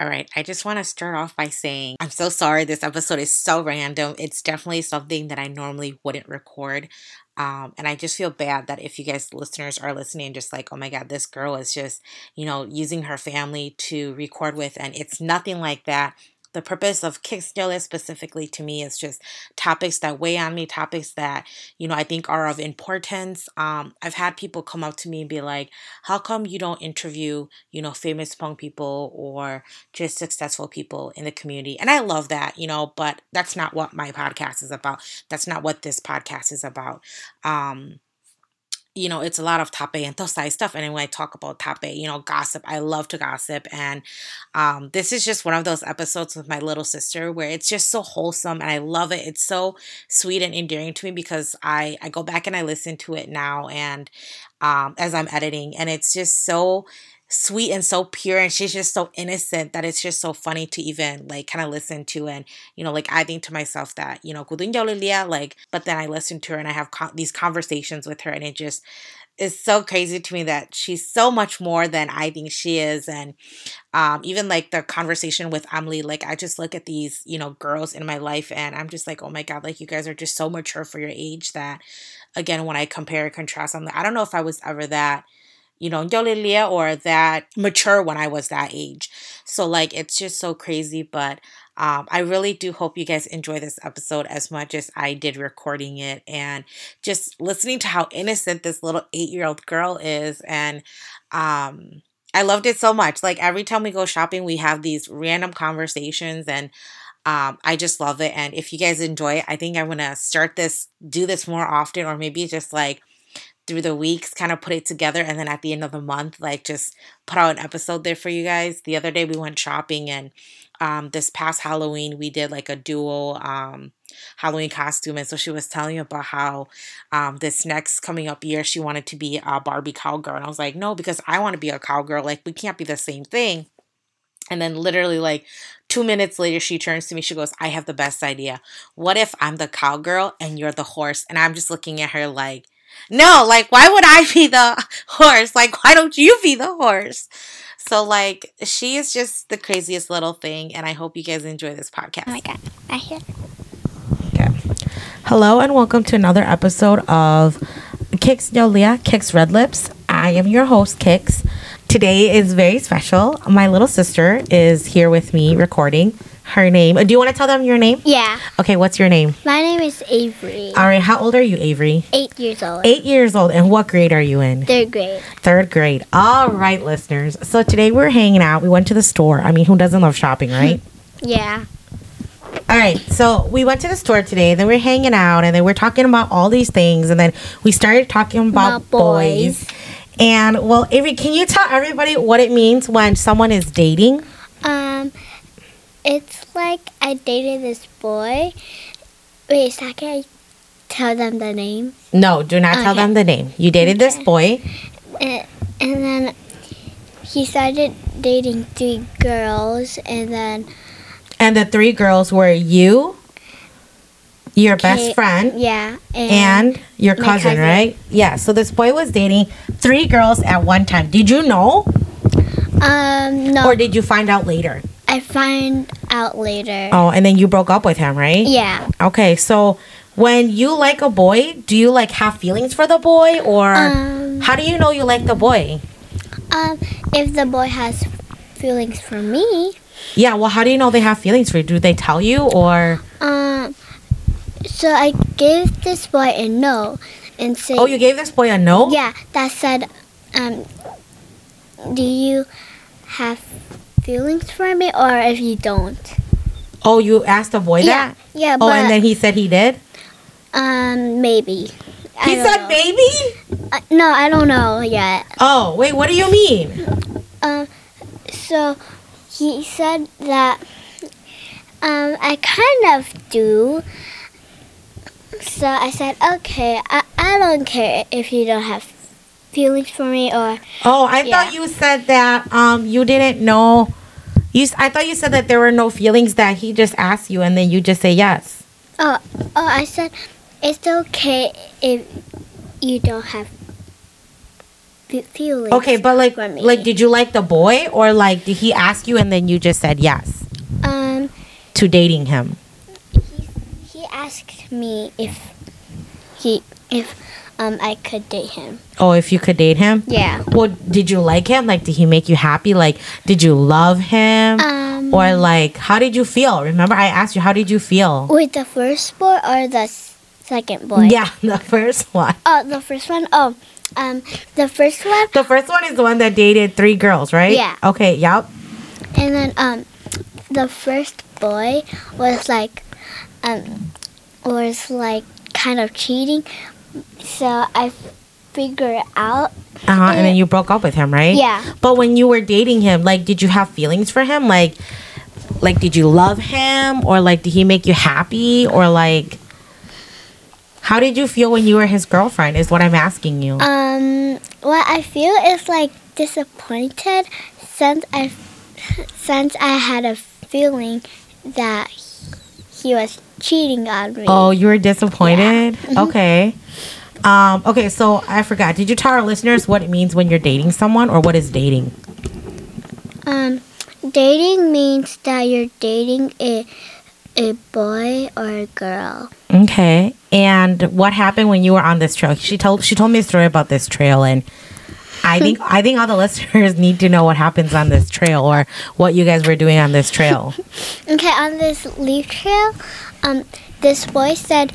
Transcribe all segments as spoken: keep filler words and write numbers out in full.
All right, I just want to start off by saying I'm so sorry this episode is so random. It's definitely something that I normally wouldn't record. Um, and I just feel bad that if you guys listeners are listening, just like, oh my God, this girl is just, you know, using her family to record with. And it's nothing like that. The purpose of Kickstarter specifically to me is just topics that weigh on me, topics that, you know, I think are of importance. Um, I've had people come up to me and be like, how come you don't interview, you know, famous Hmong people or just successful people in the community? And I love that, you know, but that's not what my podcast is about. That's not what this podcast is about. Um, you know, it's a lot of tape and tosai stuff. And when I talk about tape, you know, gossip, I love to gossip. And um, this is just one of those episodes with my little sister where it's just so wholesome and I love it. It's so sweet and endearing to me because I, I go back and I listen to it now and um, as I'm editing, and it's just so sweet and so pure, and she's just so innocent that it's just so funny to even like kind of listen to. And you know, like I think to myself that, you know, like, but then I listen to her and I have co- these conversations with her, and it just is so crazy to me that she's so much more than I think she is. And um, even like the conversation with Amli, like I just look at these, you know, girls in my life and I'm just like, oh my God, like you guys are just so mature for your age that, again, when I compare and contrast, I'm like, I don't know if I was ever that, you know, deluLUV or that mature when I was that age. So like, it's just so crazy. But um, I really do hope you guys enjoy this episode as much as I did recording it, and just listening to how innocent this little eight-year-old girl is. And um, I loved it so much. Like every time we go shopping, we have these random conversations, and Um, I just love it. And if you guys enjoy it, I think I'm going to start this, do this more often, or maybe just like through the weeks, kind of put it together, and then at the end of the month, like just put out an episode there for you guys. The other day we went shopping, and um, this past Halloween we did like a duo um, Halloween costume, and so she was telling me about how um, this next coming up year she wanted to be a Barbie cowgirl, and I was like, no, because I want to be a cowgirl. Like we can't be the same thing. And then literally like two minutes later, she turns to me. She goes, I have the best idea. What if I'm the cowgirl and you're the horse? And I'm just looking at her like, no, like, why would I be the horse? Like, why don't you be the horse? So, like, she is just the craziest little thing, and I hope you guys enjoy this podcast. Oh, my God. I hear it. Okay. Hello, and welcome to another episode of Kix deluLUV, Kix Red Lips. I am your host, Kix. Today is very special. My little sister is here with me recording. Her name. Do you want to tell them your name? Yeah. Okay, what's your name? My name is Avery. All right, how old are you, Avery? Eight years old. Eight years old. And what grade are you in? Third grade. Third grade. All right, listeners. So today we're hanging out. We went to the store. I mean, who doesn't love shopping, right? Yeah. All right, so we went to the store today. Then we're hanging out, and then we're talking about all these things. And then we started talking about, about boys. boys. And, well, Avery, can you tell everybody what it means when someone is dating? Um... It's like I dated this boy. Wait, is that can I tell them the name? No, do not okay. tell them the name. You dated okay. this boy. And, and then he started dating three girls, and then... And the three girls were you, your Kate, best friend, yeah, and, and your cousin, cousin, right? Yeah, so this boy was dating three girls at one time. Did you know? Um, no. Or did you find out later? I find out later. Oh, and then you broke up with him, right? Yeah. Okay, so when you like a boy, do you like have feelings for the boy, or um, how do you know you like the boy? Um, if the boy has feelings for me. Yeah. Well, how do you know they have feelings for you? Do they tell you, or? Um. So I gave this boy a no, and say. Oh, you gave this boy a no? Yeah, that said, um, do you have feelings for me, or if you don't? Oh, you asked the boy that? Yeah, yeah. Oh, but and then he said he did? Um, maybe. I he said know. maybe? Uh, no, I don't know yet. Oh, wait, what do you mean? Um, so he said that um, I kind of do. So I said, okay, I, I don't care if you don't have feelings for me, or oh I yeah. thought you said that um you didn't know you I thought you said that there were no feelings, that he just asked you and then you just say yes. Oh oh I said it's okay if you don't have feelings. Okay, but like, like, did you like the boy, or like, did he ask you and then you just said yes? Um, to dating him. He, he asked me if he if um I could date him. Oh, if you could date him? Yeah. Well, did you like him? Like, did he make you happy? Like, did you love him? Um, or like, how did you feel? Remember, I asked you, how did you feel? With the first boy or the second boy? Yeah, the first one. Oh, the first one. Oh. Um, the first one. The first one is the one that dated three girls, right? Yeah. Okay. Yep. And then um, the first boy was like, um, was like kind of cheating, so I figured it out. Uh huh. And, and then you broke up with him, right? Yeah. But when you were dating him, like, did you have feelings for him? Like, like, did you love him, or like, did he make you happy, or like? How did you feel when you were his girlfriend is what I'm asking you. Um, what I feel is like disappointed since I, since I had a feeling that he was cheating on me. Oh, you were disappointed? Yeah. Okay. Um, okay, so I forgot. Did you tell our listeners what it means when you're dating someone, or what is dating? Um, dating means that you're dating a a boy or a girl. Okay. And what happened when you were on this trail? She told she told me a story about this trail, and I think I think all the listeners need to know what happens on this trail, or what you guys were doing on this trail. Okay, on this leaf trail, um, this boy said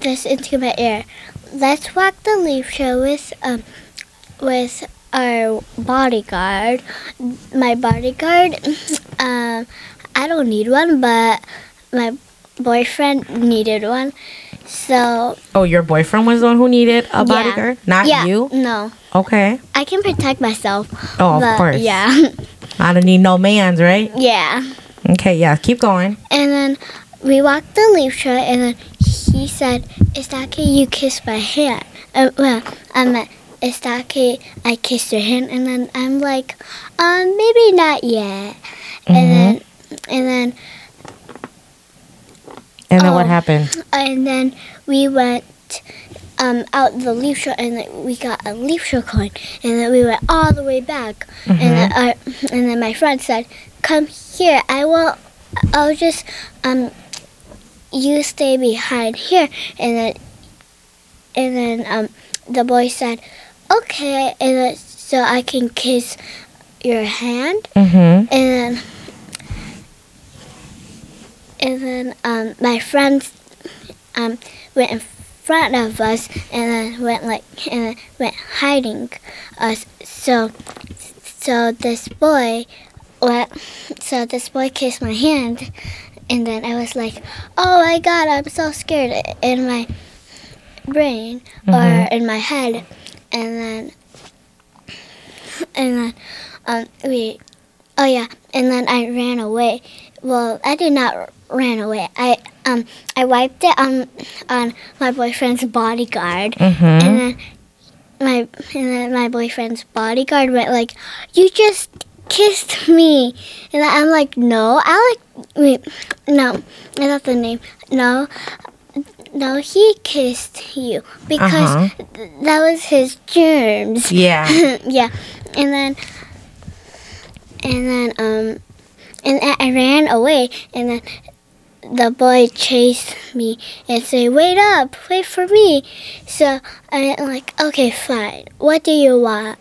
this into my ear, "Let's walk the leaf trail with um with our bodyguard." My bodyguard, um, I don't need one, but my boyfriend needed one, so... Oh, your boyfriend was the one who needed a bodyguard? Yeah. Not yeah, you? No. Okay. I can protect myself. Oh, of course. Yeah. I don't need no mans, right? Yeah. Okay, yeah. Keep going. And then we walked the leaf trail, and then he said, "Is that okay? You kiss my hand." Uh, well, I meant, "Is that okay? I kissed your hand." And then I'm like, um, maybe not yet. Mm-hmm. And then... And then, and then um, what happened? And then we went um, out the leaf trail, and then we got a leaf trail coin, and then we went all the way back. Mm-hmm. And then our, and then my friend said, "Come here. I will. I'll just um, you stay behind here." And then, and then um, the boy said, "Okay," and then, so I can kiss your hand. Mm-hmm. And then. And then um, my friends um, went in front of us, and then went like and then went hiding us. So, so this boy, went, so this boy kissed my hand, and then I was like, "Oh my God, I'm so scared," in my brain mm-hmm. or in my head, and then and then um, we, oh yeah, and then I ran away. Well, I did not. Ran away. I um I wiped it on on my boyfriend's bodyguard, mm-hmm. and then my and then my boyfriend's bodyguard went like, "You just kissed me," and then I'm like, "No, I like wait, no, that's the name. No, no, he kissed you because uh-huh. th- that was his germs." Yeah, yeah, and then and then um and I ran away, and then. The boy chased me and said, "Wait up, wait for me." So I'm like, "Okay, fine. What do you want?"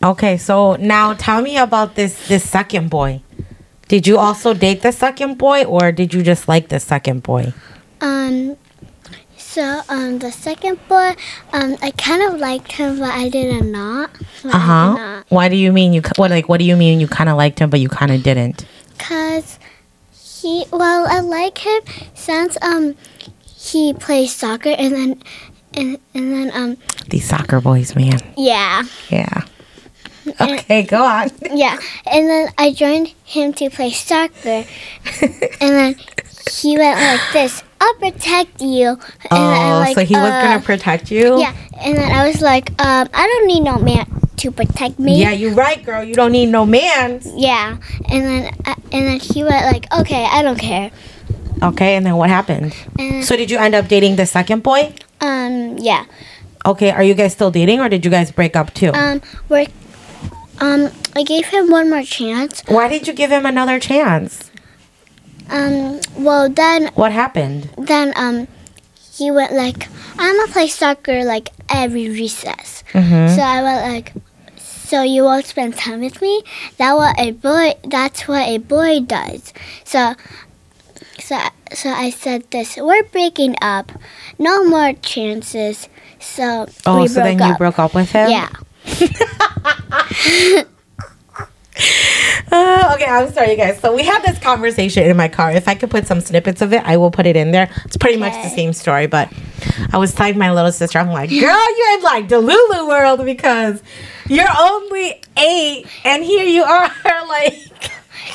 Okay, so now tell me about this this second boy. Did you also date the second boy, or did you just like the second boy? Um, so um, the second boy, um, I kind of liked him, but I didn't not. Uh huh. Why do you mean you? What like? What do you mean you kind of liked him, but you kind of didn't? Cause. He, well, I like him since um he plays soccer, and then and, and then um these soccer boys, man. Yeah. Yeah. Okay, and, go on. Yeah, and then I joined him to play soccer, and then he went like this. "I'll protect you." And oh, then I like, so he was uh, gonna protect you? Yeah, and then I was like, um, I don't need no man to protect me. Yeah, you're right, girl. You don't need no man. Yeah, and then uh, and then he went like, "Okay, I don't care." Okay, and then what happened? And so did you end up dating the second boy? Um, yeah. Okay, are you guys still dating or did you guys break up too? Um, we're, um, I gave him one more chance. Why did you give him another chance? Um, well then... What happened? Then, um, he went like, I'm gonna play soccer like every recess. Mm-hmm. So I went like, so you won't spend time with me? That what a boy, that's what a boy does. So... So, so I said this, we're breaking up, no more chances, so oh, we so broke up. Oh, so then you broke up with him? Yeah. uh, okay, I'm sorry, you guys. So we had this conversation in my car. If I could put some snippets of it, I will put it in there. It's pretty okay. much the same story, but I was telling my little sister, I'm like, girl, you're in like deluLUV world because you're only eight, and here you are like...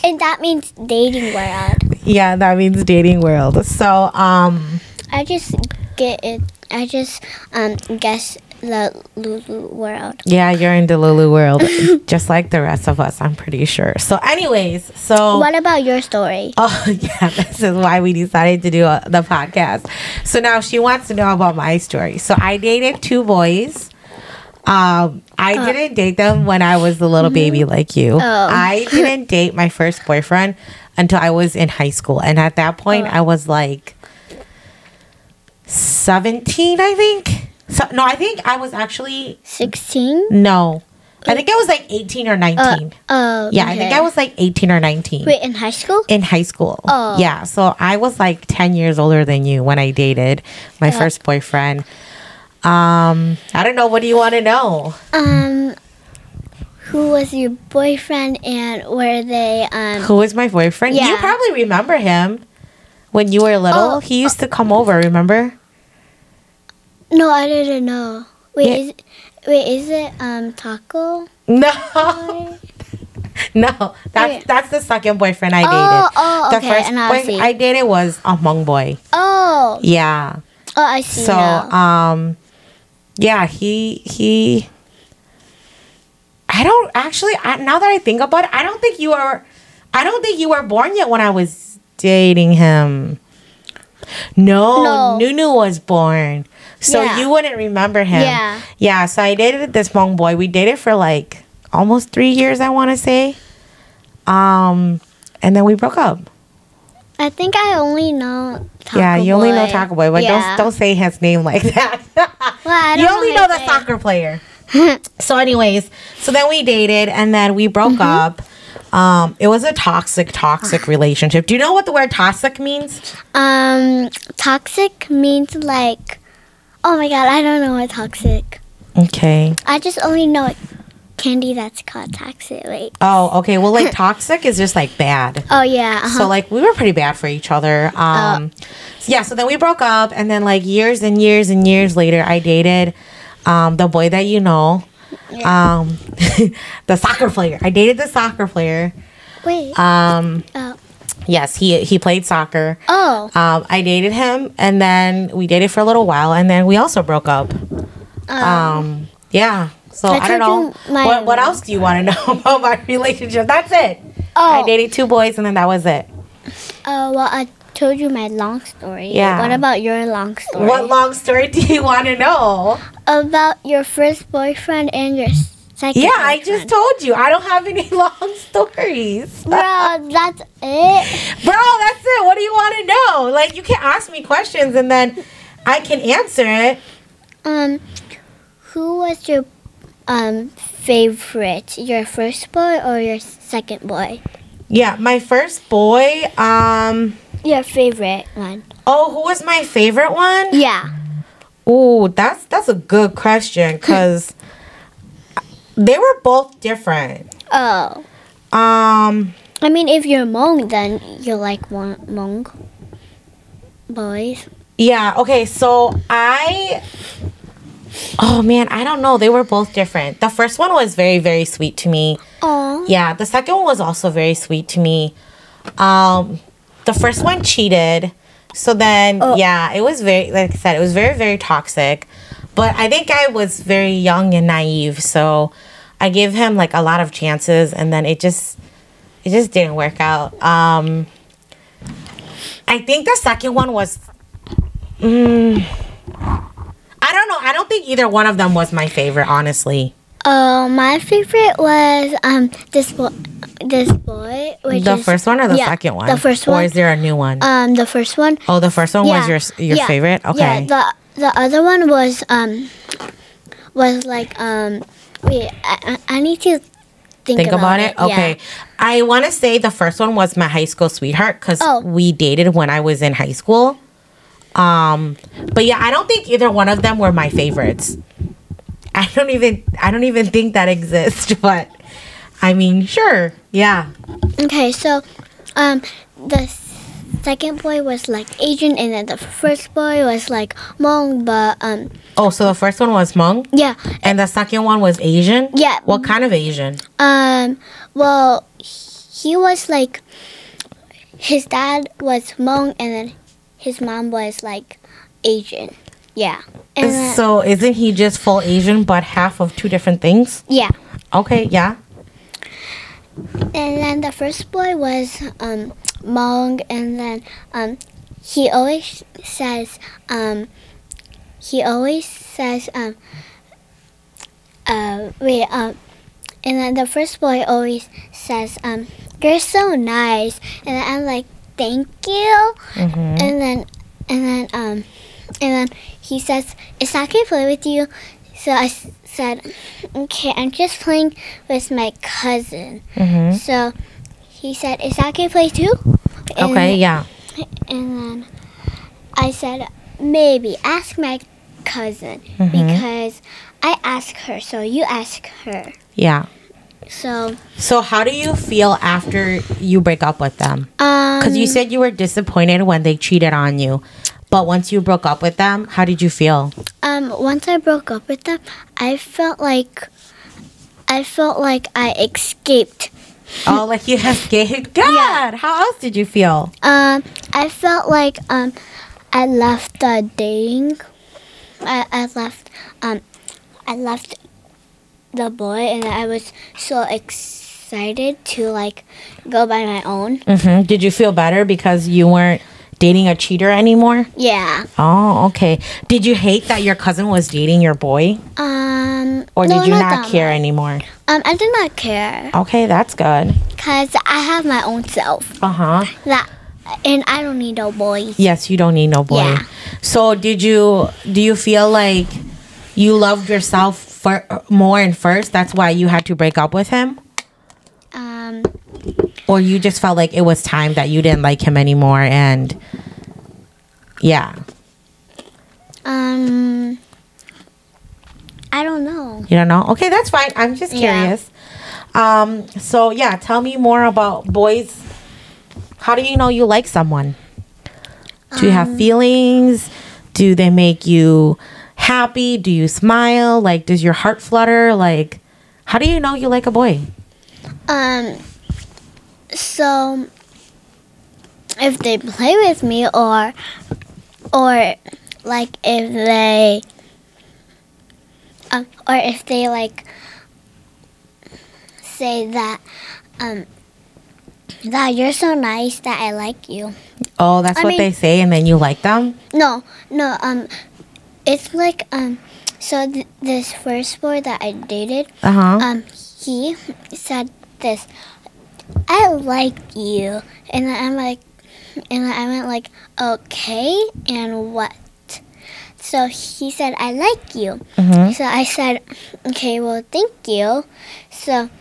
And that means dating world. Yeah, that means dating world. So, um... I just get it. I just um guess the deluLUV world. Yeah, you're in the deluLUV world. Just like the rest of us, I'm pretty sure. So, anyways, so... What about your story? Oh, yeah. This is why we decided to do a, the podcast. So, now she wants to know about my story. So, I dated two boys. Um, I oh. didn't date them when I was a little baby like you. Oh. I didn't date my first boyfriend until I was in high school. And at that point, oh. I was like seventeen, I think. So, no, I think I was actually... sixteen? No. I think I was like eighteen or nineteen. Oh, uh, uh, Yeah, okay. I think I was like eighteen or nineteen. Wait, in high school? In high school. Oh. Yeah, so I was like ten years older than you when I dated my uh. first boyfriend. Um, I don't know. What do you want to know? Um, who was your boyfriend and were they, um... Who was my boyfriend? Yeah. You probably remember him when you were little. Oh, he used oh. to come over, remember? No, I didn't know. Wait, yeah. is, wait is it, um, Taco? No. No. That's, okay. that's the second boyfriend I dated. Oh, oh, okay. The first boyfriend I dated was a Hmong boy. Oh. Yeah. Oh, I see So, now. um... Yeah, he, he, I don't actually, I, now that I think about it, I don't think you are, I don't think you were born yet when I was dating him. No, no. Nunu was born. So yeah. you wouldn't remember him. Yeah. Yeah, so I dated this Hmong boy. We dated for like almost three years, I want to say. Um, and then we broke up. I think I only know Taco Yeah, you only boy. know Taco Boy, but yeah. don't don't say his name like that. Well, you only know, know the soccer player. So anyways, so then we dated and then we broke mm-hmm. up. Um, it was a toxic, toxic relationship. Do you know what the word toxic means? Um, toxic means like, oh my God, I don't know what toxic. Okay. I just only know it. Candy that's called toxic. Wait. Oh, okay. Well, like toxic is just like bad. Oh yeah. Uh-huh. So like we were pretty bad for each other. Um, oh. Yeah. So then we broke up, and then like years and years and years later, I dated um, the boy that you know, yeah. um, the soccer player. I dated the soccer player. Wait. Um. Oh. Yes, he he played soccer. Oh. Um, I dated him, and then we dated for a little while, and then we also broke up. Um. um yeah. So I, I don't know. What, what else do you want to know about my relationship? That's it. Oh. I dated two boys and then that was it. Oh, uh, well, I told you my long story. Yeah. What about your long story? What long story do you want to know? About your first boyfriend and your second Yeah, boyfriend. I just told you. I don't have any long stories. Bro, that's it? Bro, that's it. What do you want to know? Like, you can ask me questions and then I can answer it. Um, who was your Um, favorite, your first boy or your second boy? Yeah, my first boy. Um, your favorite one. Oh, who was my favorite one? Yeah. Ooh, that's that's a good question because they were both different. Oh. Um. I mean, if you're Hmong, then you like Hmong boys. Yeah. Okay. So I. Oh, man, I don't know. They were both different. The first one was very, very sweet to me. Aww. Yeah, the second one was also very sweet to me. Um, the first one cheated. So then, oh. yeah, it was very, like I said, it was very, very toxic. But I think I was very young and naive. So I gave him, like, a lot of chances. And then it just, it just didn't work out. Um, I think the second one was... Mm, I don't know. I I don't think either one of them was my favorite, honestly. Oh, uh, my favorite was um this boy, this boy. Which the is, first one or the yeah, second one? The first one. Or is there a new one? Um, the first one. Oh, the first one yeah. was your your yeah. favorite. Okay. Yeah. The the other one was um was like um wait I I need to think, think about, about it. it. Okay. Yeah. I want to say the first one was my high school sweetheart because oh. we dated when I was in high school. Um, but yeah, I don't think either one of them were my favorites. I don't even I don't even think that exists, but I mean, sure. Yeah. Okay, so um the second boy was like Adrian, and then the first boy was like Mong, but um Oh, so the first one was Mong? Yeah. And the second one was Asian? Yeah. What kind of Asian? Um well, he was like his dad was Mong and then his mom was like Asian. Yeah. And then, so isn't he just full Asian but half of two different things? Yeah. Okay, yeah. And then the first boy was um Mong, and then um he always says um he always says um uh wait um and then the first boy always says um you're so nice, and then I'm like thank you. Mm-hmm. And then and then um And then he says, it's not going to play with you. So I s- said, okay, I'm just playing with my cousin. Mm-hmm. So he said, it's not going to play too? And okay, yeah. And then I said, maybe ask my cousin. Mm-hmm. Because I asked her, so you ask her. Yeah. So So how do you feel after you break up with them? Because um, you said you were disappointed when they cheated on you. But once you broke up with them, how did you feel? Um, once I broke up with them, I felt like, I felt like I escaped. Oh, like you escaped? God, yeah. How else did you feel? Um, I felt like um, I left the dating. I I left um, I left the boy, and I was so excited to like go by my own. Mm-hmm. Did you feel better because you weren't dating a cheater anymore? Yeah. Oh, okay. Did you hate that your cousin was dating your boy? Um. Or did no, you not, not care much. anymore? Um, I did not care. Okay, that's good. Cause I have my own self. Uh huh. That, and I don't need no boy. Yes, you don't need no boy. Yeah. So did you? Do you feel like you loved yourself for more and first? That's why you had to break up with him. Um. Or you just felt like it was time that you didn't like him anymore, and yeah. Um, I don't know. You don't know? Okay, that's fine. I'm just curious. Yeah. Um, so yeah, tell me more about boys. How do you know you like someone? Do you um, have feelings? Do they make you happy? Do you smile? Like, does your heart flutter? Like, how do you know you like a boy? Um. So, if they play with me, or, or, like, if they, um, or if they, like, say that, um, that you're so nice that I like you. Oh, that's I what mean, they say, and then you like them? No, no, um, it's like, um, so th- this first boy that I dated, uh-huh. um, he said this, I like you, and I'm like, and I went like, okay, and what? So he said, I like you. Mm-hmm. So I said, okay, well, thank you. So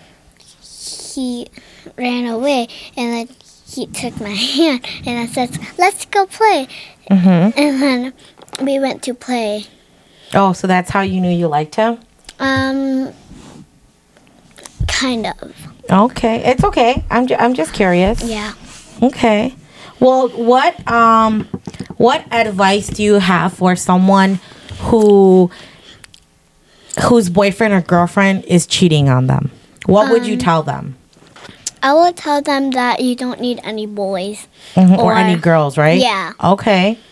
he ran away, and then he took my hand, and I said, let's go play. Mm-hmm. And then we went to play. Oh, so that's how you knew you liked him? Um, kind of. Okay, it's okay. I'm ju- I'm just curious. Yeah. Okay. Well, what um, what advice do you have for someone who whose boyfriend or girlfriend is cheating on them? What um, would you tell them? I would tell them that you don't need any boys. Mm-hmm. or, or any girls, right? Yeah. Okay.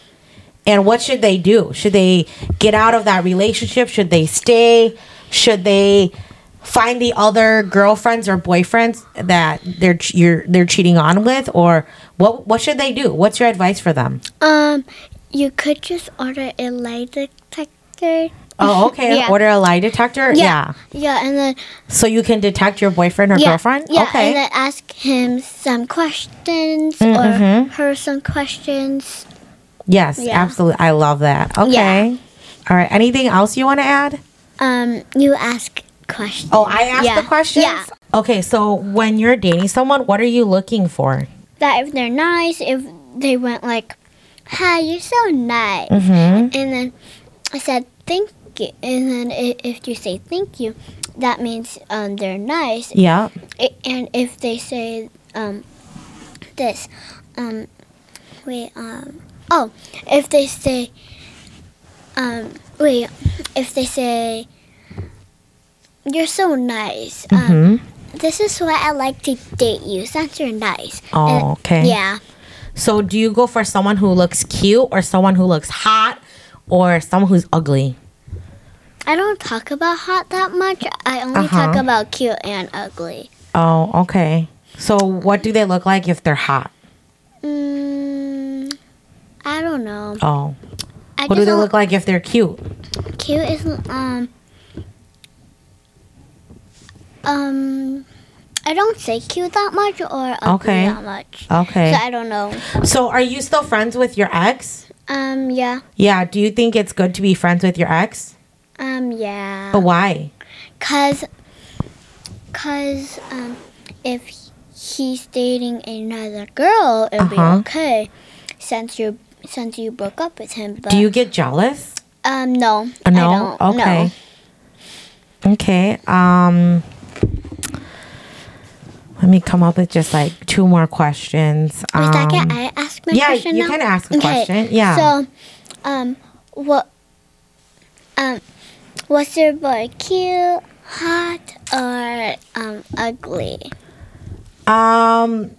And what should they do? Should they get out of that relationship? Should they stay? Should they find the other girlfriends or boyfriends that they're you're they're cheating on with, or what what should they do? What's your advice for them? Um, you could just order a lie detector Oh, okay. Yeah. Order a lie detector? Yeah. Yeah. Yeah, and then... So you can detect your boyfriend or yeah, girlfriend? Yeah, okay. And then ask him some questions mm-hmm. or her some questions. Yes, yeah. Absolutely. I love that. Okay. Yeah. All right. Anything else you want to add? Um, you ask questions. Oh, I ask yeah. the questions? Yeah. Okay, so when you're dating someone, what are you looking for? That if they're nice, if they went like, hi, you're so nice. Mm-hmm. And then I said, thank you. And then if you say thank you, that means um, they're nice. Yeah. And if they say um, this, um, wait, um, oh, if they say, um, wait, if they say, you're so nice. Mm-hmm. Um, this is why I like to date you, since you're nice. Oh, okay. Yeah. So do you go for someone who looks cute or someone who looks hot or someone who's ugly? I don't talk about hot that much. I only uh-huh. talk about cute and ugly. Oh, okay. So what do they look like if they're hot? Mm, I don't know. Oh. I what do they look like if they're cute? Cute is... um. Um, I don't say cute that much or ugly okay. that much. Okay. So I don't know. So are you still friends with your ex? Um, yeah. Yeah. Do you think it's good to be friends with your ex? Um, yeah. But why? Cause, cause um, if he's dating another girl, it'll uh-huh. be okay. Since you since you broke up with him. But, do you get jealous? Um, no. Uh, no. I don't. Okay. No. Okay. Um. Let me come up with just like two more questions. Um, Wait, that can I ask my yeah, question now? Yeah, you can ask a okay. question. Yeah. So, um, what, um, was your boy cute, hot, or um, ugly? Um,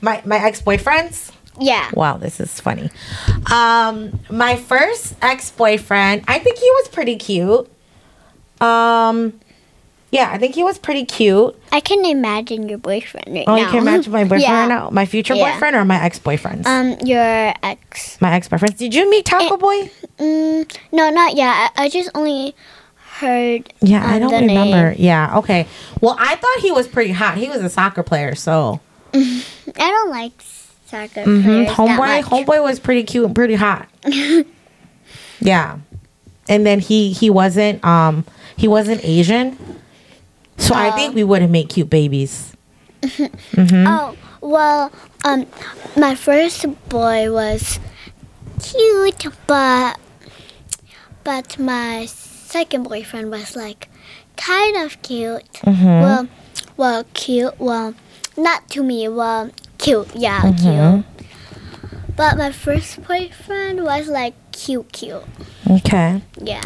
my my ex-boyfriends. Yeah. Wow, this is funny. Um, my first ex-boyfriend, I think he was pretty cute. Um. Yeah, I think he was pretty cute. I can imagine your boyfriend right oh, now. Oh, you can imagine my boyfriend yeah. right now? My future yeah. boyfriend or my ex-boyfriends? Um, your ex. My ex-boyfriends. Did you meet Taco it, Boy? Mm, no, not yet. I, I just only heard Yeah, um, I don't remember. Name. Yeah, okay. Well, I thought he was pretty hot. He was a soccer player, so. I don't like soccer mm-hmm. players Homeboy, that much. Homeboy was pretty cute and pretty hot. Yeah. And then he, he wasn't um he wasn't Asian. So oh. I think we wouldn't make cute babies. Mm-hmm. Oh, well, um, my first boy was cute, but but my second boyfriend was like kind of cute. Mm-hmm. Well, well, cute. Well, not to me. Well, cute. Yeah, mm-hmm. cute. But my first boyfriend was like cute, cute. Okay. Yeah.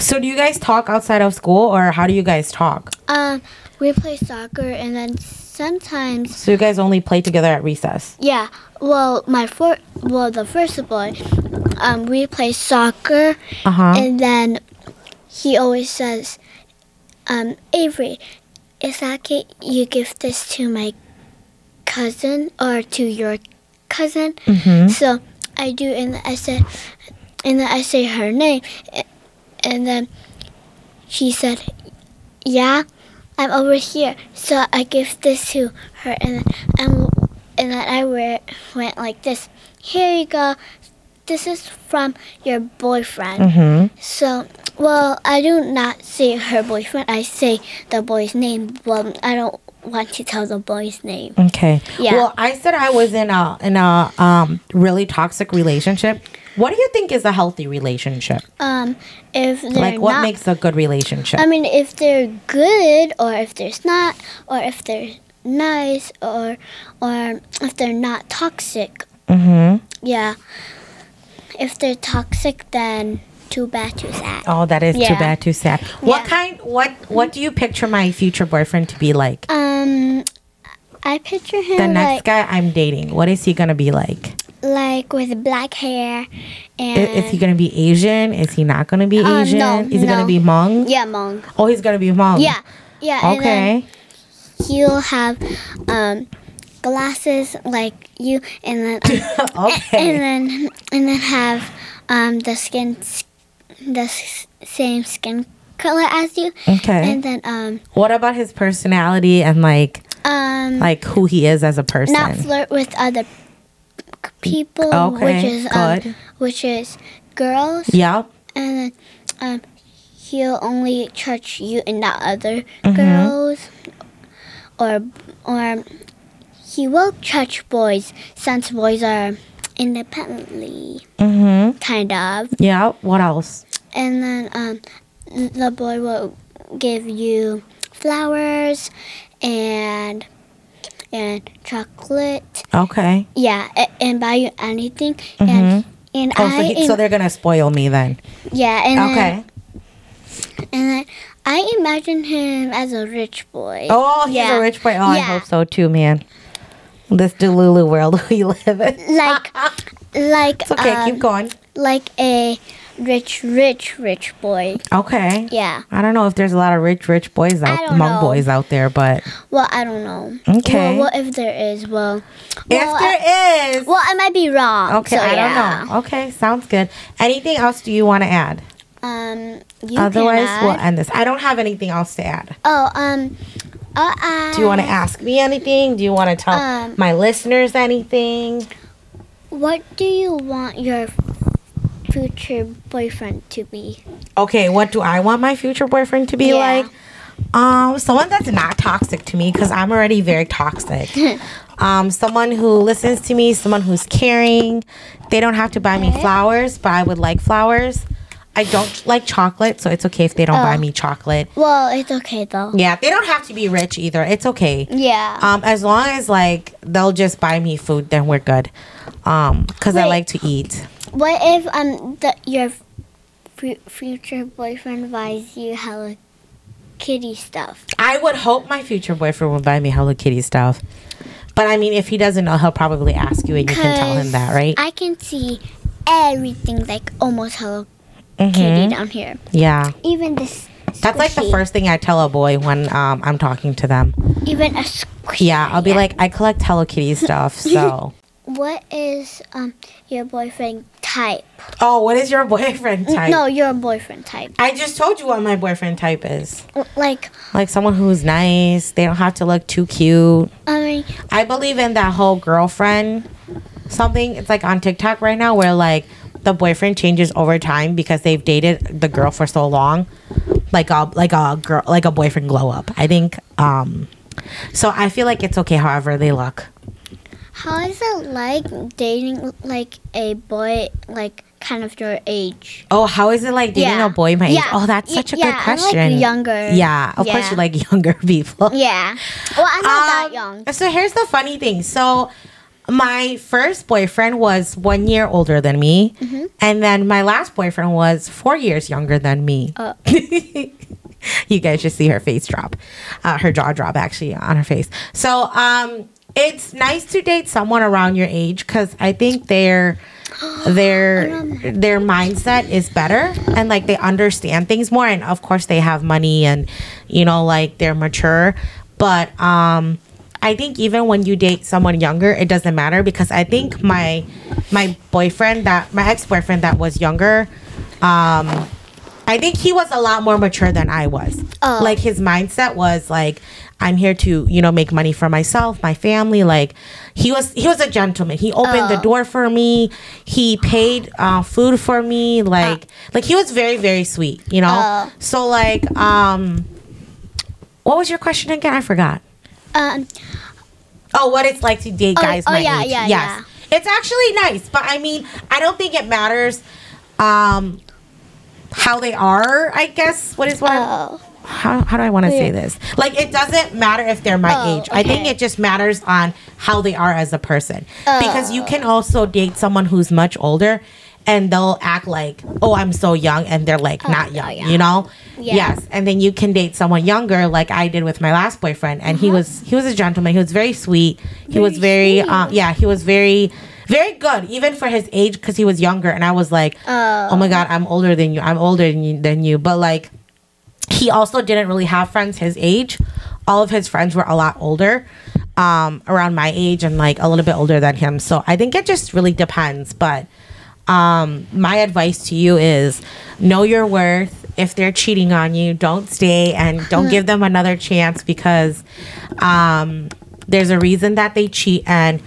So do you guys talk outside of school, or how do you guys talk? Um, we play soccer, and then sometimes. So you guys only play together at recess? Yeah. Well, my for well the first boy, um, we play soccer, uh-huh. and then he always says, um, Avery, is that okay? You give this to my cousin or to your cousin? Mm-hmm. So I do, and I said, and then I say her name. And then she said, yeah, I'm over here. So I gave this to her. And then, and then I went like this. Here you go. This is from your boyfriend. Mm-hmm. So, well, I do not say her boyfriend. I say the boy's name. Well, I don't want to tell the boy's name. Okay. Yeah. Well, I said I was in a, in a um, really toxic relationship. What do you think is a healthy relationship? Um, if they're like, what not, makes a good relationship? I mean, if they're good, or if there's not, or if they're nice, or or if they're not toxic. Mm-hmm. Yeah. If they're toxic, then too bad, too sad. Oh, that is yeah. too bad, too sad. What yeah. kind? What What do you picture my future boyfriend to be like? Um, I picture him. The next like, guy I'm dating. What is he gonna be like? Like with black hair, and is, is he gonna be Asian? Is he not gonna be Asian? Um, no, is he no. gonna be Hmong? Yeah, Hmong. Oh, he's gonna be Hmong. Yeah, yeah. Okay. And then he'll have um, glasses like you, and then um, okay. and, and then and then have um, the skin the s- same skin color as you. Okay. And then um what about his personality and like um like who he is as a person? Not flirt with other people, okay, which is good. Um, which is girls. Yeah. And then um he'll only touch you and not other mm-hmm. girls, or or he will touch boys since boys are independently mm-hmm. kind of. Yeah. What else? And then um the boy will give you flowers and and chocolate. Okay. Yeah, and, and buy you anything. Mm-hmm. And and oh, I. So, he, and, so they're gonna spoil me then. Yeah. And okay. Then, and then I imagine him as a rich boy. Oh, he's yeah. a rich boy. Oh, yeah. I hope so too, man. This deluLUV world we live in. Like, like. It's okay. Um, keep going. Like a rich, rich, rich boy. Okay. Yeah. I don't know if there's a lot of rich, rich boys out among know. boys out there, but. Well, I don't know. Okay. Well, what if there is? Well, well if there I, is. Well, I might be wrong. Okay, so, I yeah. don't know. Okay, sounds good. Anything else do you want to add? Um. You Otherwise, can add. We'll end this. I don't have anything else to add. Oh, um. I'll add. Do you want to ask me anything? Do you want to tell um, my listeners anything? What do you want your future boyfriend to be? Okay, what do I want my future boyfriend to be yeah. like? Um, someone that's not toxic to me, because I'm already very toxic. um, someone who listens to me, someone who's caring. They don't have to buy me flowers, but I would like flowers. I don't like chocolate, so it's okay if they don't oh. buy me chocolate. Well, it's okay though. Yeah, they don't have to be rich either. It's okay. Yeah. Um, as long as like they'll just buy me food, then we're good. Um, because I like to eat. What if um the, your f- future boyfriend buys you Hello Kitty stuff? I would hope my future boyfriend would buy me Hello Kitty stuff. But I mean, if he doesn't know, he'll probably ask you and you can tell him that, right? I can see everything like almost Hello mm-hmm. Kitty down here. Yeah. Even this squishy. That's like the first thing I tell a boy when um I'm talking to them. Even a squishy. Yeah, I'll be yeah. like, I collect Hello Kitty stuff, so... What is um your boyfriend type? Oh, what is your boyfriend type? No, your boyfriend type. I just told you what my boyfriend type is. Like, like someone who's nice. They don't have to look too cute. I mean, I believe in that whole girlfriend something. It's like on TikTok right now where like the boyfriend changes over time because they've dated the girl for so long. Like a like a girl like a boyfriend glow up. I think um so I feel like it's okay however they look. How is it like dating like a boy like kind of your age? Oh, how is it like dating yeah. a boy my yeah. age? Oh, that's such y- a yeah, good question. I'm like younger. Yeah, of yeah. course you like younger people. Yeah. Well, I'm not um, that young. So here's the funny thing. So my first boyfriend was one year older than me, mm-hmm. and then my last boyfriend was four years younger than me. Uh. You guys just see her face drop, uh, her jaw drop actually on her face. So um. It's nice to date someone around your age because I think their their their mindset is better and like they understand things more, and of course they have money and you know like they're mature. But um, I think even when you date someone younger, it doesn't matter because I think my my boyfriend that my ex boyfriend that was younger, um, I think he was a lot more mature than I was. Oh. Like his mindset was like, I'm here to, you know, make money for myself, my family. Like, he was he was a gentleman. He opened oh. the door for me. He paid uh, food for me. Like, oh. like he was very, very sweet, you know? Oh. So, like, um, what was your question again? I forgot. Um. Oh, what it's like to date oh, guys oh, my yeah, age. Yeah, yes. yeah. It's actually nice. But, I mean, I don't think it matters um, how they are, I guess. What is what oh. I'm... How, how do I want to say this? Like, it doesn't matter if they're my oh, age. Okay. I think it just matters on how they are as a person. Oh. Because you can also date someone who's much older and they'll act like, oh, I'm so young. And they're like, oh, not young, yeah. you know? Yeah. Yes. And then you can date someone younger like I did with my last boyfriend. And uh-huh. he was he was a gentleman. He was very sweet. He very was very, um, yeah, he was very... very good, even for his age, because he was younger. And I was like, oh. oh, my God, I'm older than you. I'm older than you. Than you. But, like, he also didn't really have friends his age. All of his friends were a lot older, um, around my age and, like, a little bit older than him. So I think it just really depends. But um, my advice to you is know your worth. If they're cheating on you, don't stay and don't give them another chance, because um, there's a reason that they cheat. And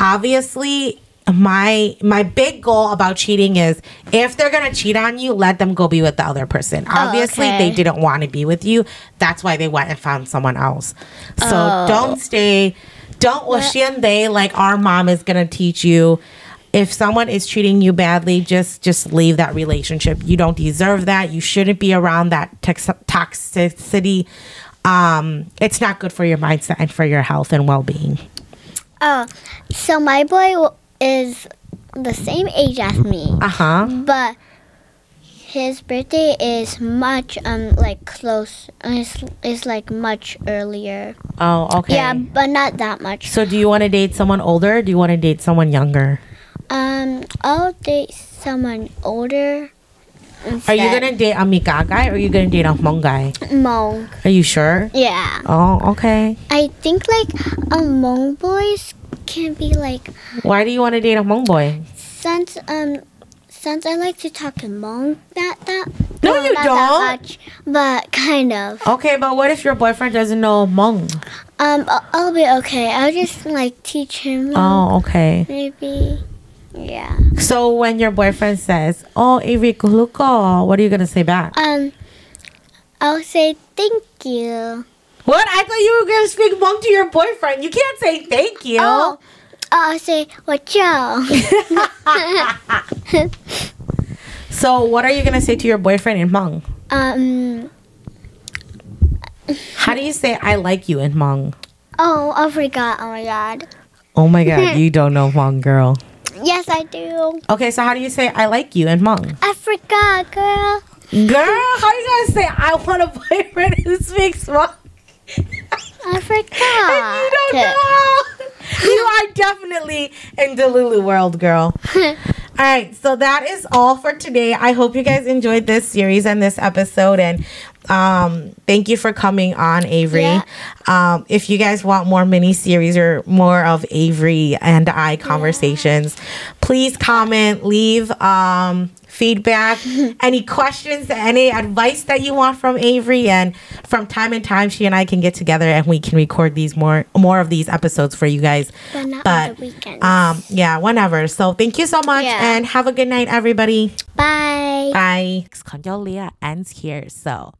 obviously, my my big goal about cheating is if they're going to cheat on you, let them go be with the other person. Oh, obviously, okay. They didn't want to be with you. That's why they went and found someone else. So oh. don't stay. Don't oshiende like our mom is going to teach you. If someone is treating you badly, just just leave that relationship. You don't deserve that. You shouldn't be around that tex- toxicity. Um, it's not good for your mindset and for your health and well-being. Oh, so my boy is the same age as me. Uh-huh. But his birthday is much um like close. It's, it's like much earlier. Oh, okay. Yeah, but not that much. So do you want to date someone older or do you want to date someone younger? Um, I'll date someone older instead. Are you going to date a Mika guy or are you going to date a Hmong guy? Hmong. Are you sure? Yeah. Oh, okay. I think like a Hmong boy can be like... Why do you want to date a Hmong boy? Since, um, since I like to talk in Hmong, not that... No, no you not don't. That much, but kind of. Okay, but what if your boyfriend doesn't know Hmong? Um, I'll, I'll be okay. I'll just like teach him. Oh, okay. Maybe... Yeah. So when your boyfriend says, "Oh, Avery Kuluko," what are you gonna say back? Um, I'll say thank you. What? I thought you were gonna speak Hmong to your boyfriend. You can't say thank you. Oh, I'll say watch out. So what are you gonna say to your boyfriend in Hmong? Um. How do you say "I like you" in Hmong? Oh, I forgot. Oh my god. Oh my god, you don't know Hmong, girl. Yes, I do. Okay, so how do you say "I like you" in Hmong? I forgot, girl. Girl, how you gonna say "I want a boyfriend who speaks Hmong"? I forgot. And you don't know. You are definitely in the deluLUV world, girl. All right, so that is all for today. I hope you guys enjoyed this series and this episode, and um, thank you for coming on, Avery. Yeah. Um, if you guys want more mini series or more of Avery and I conversations, yeah. please comment, leave um, feedback, any questions, any advice that you want from Avery, and from time to time, she and I can get together and we can record these more more of these episodes for you guys. But not but, on the weekends. Um, yeah, whenever. So thank you so much. Yeah. And have a good night, everybody. Bye. Bye. Condolia ends here, so...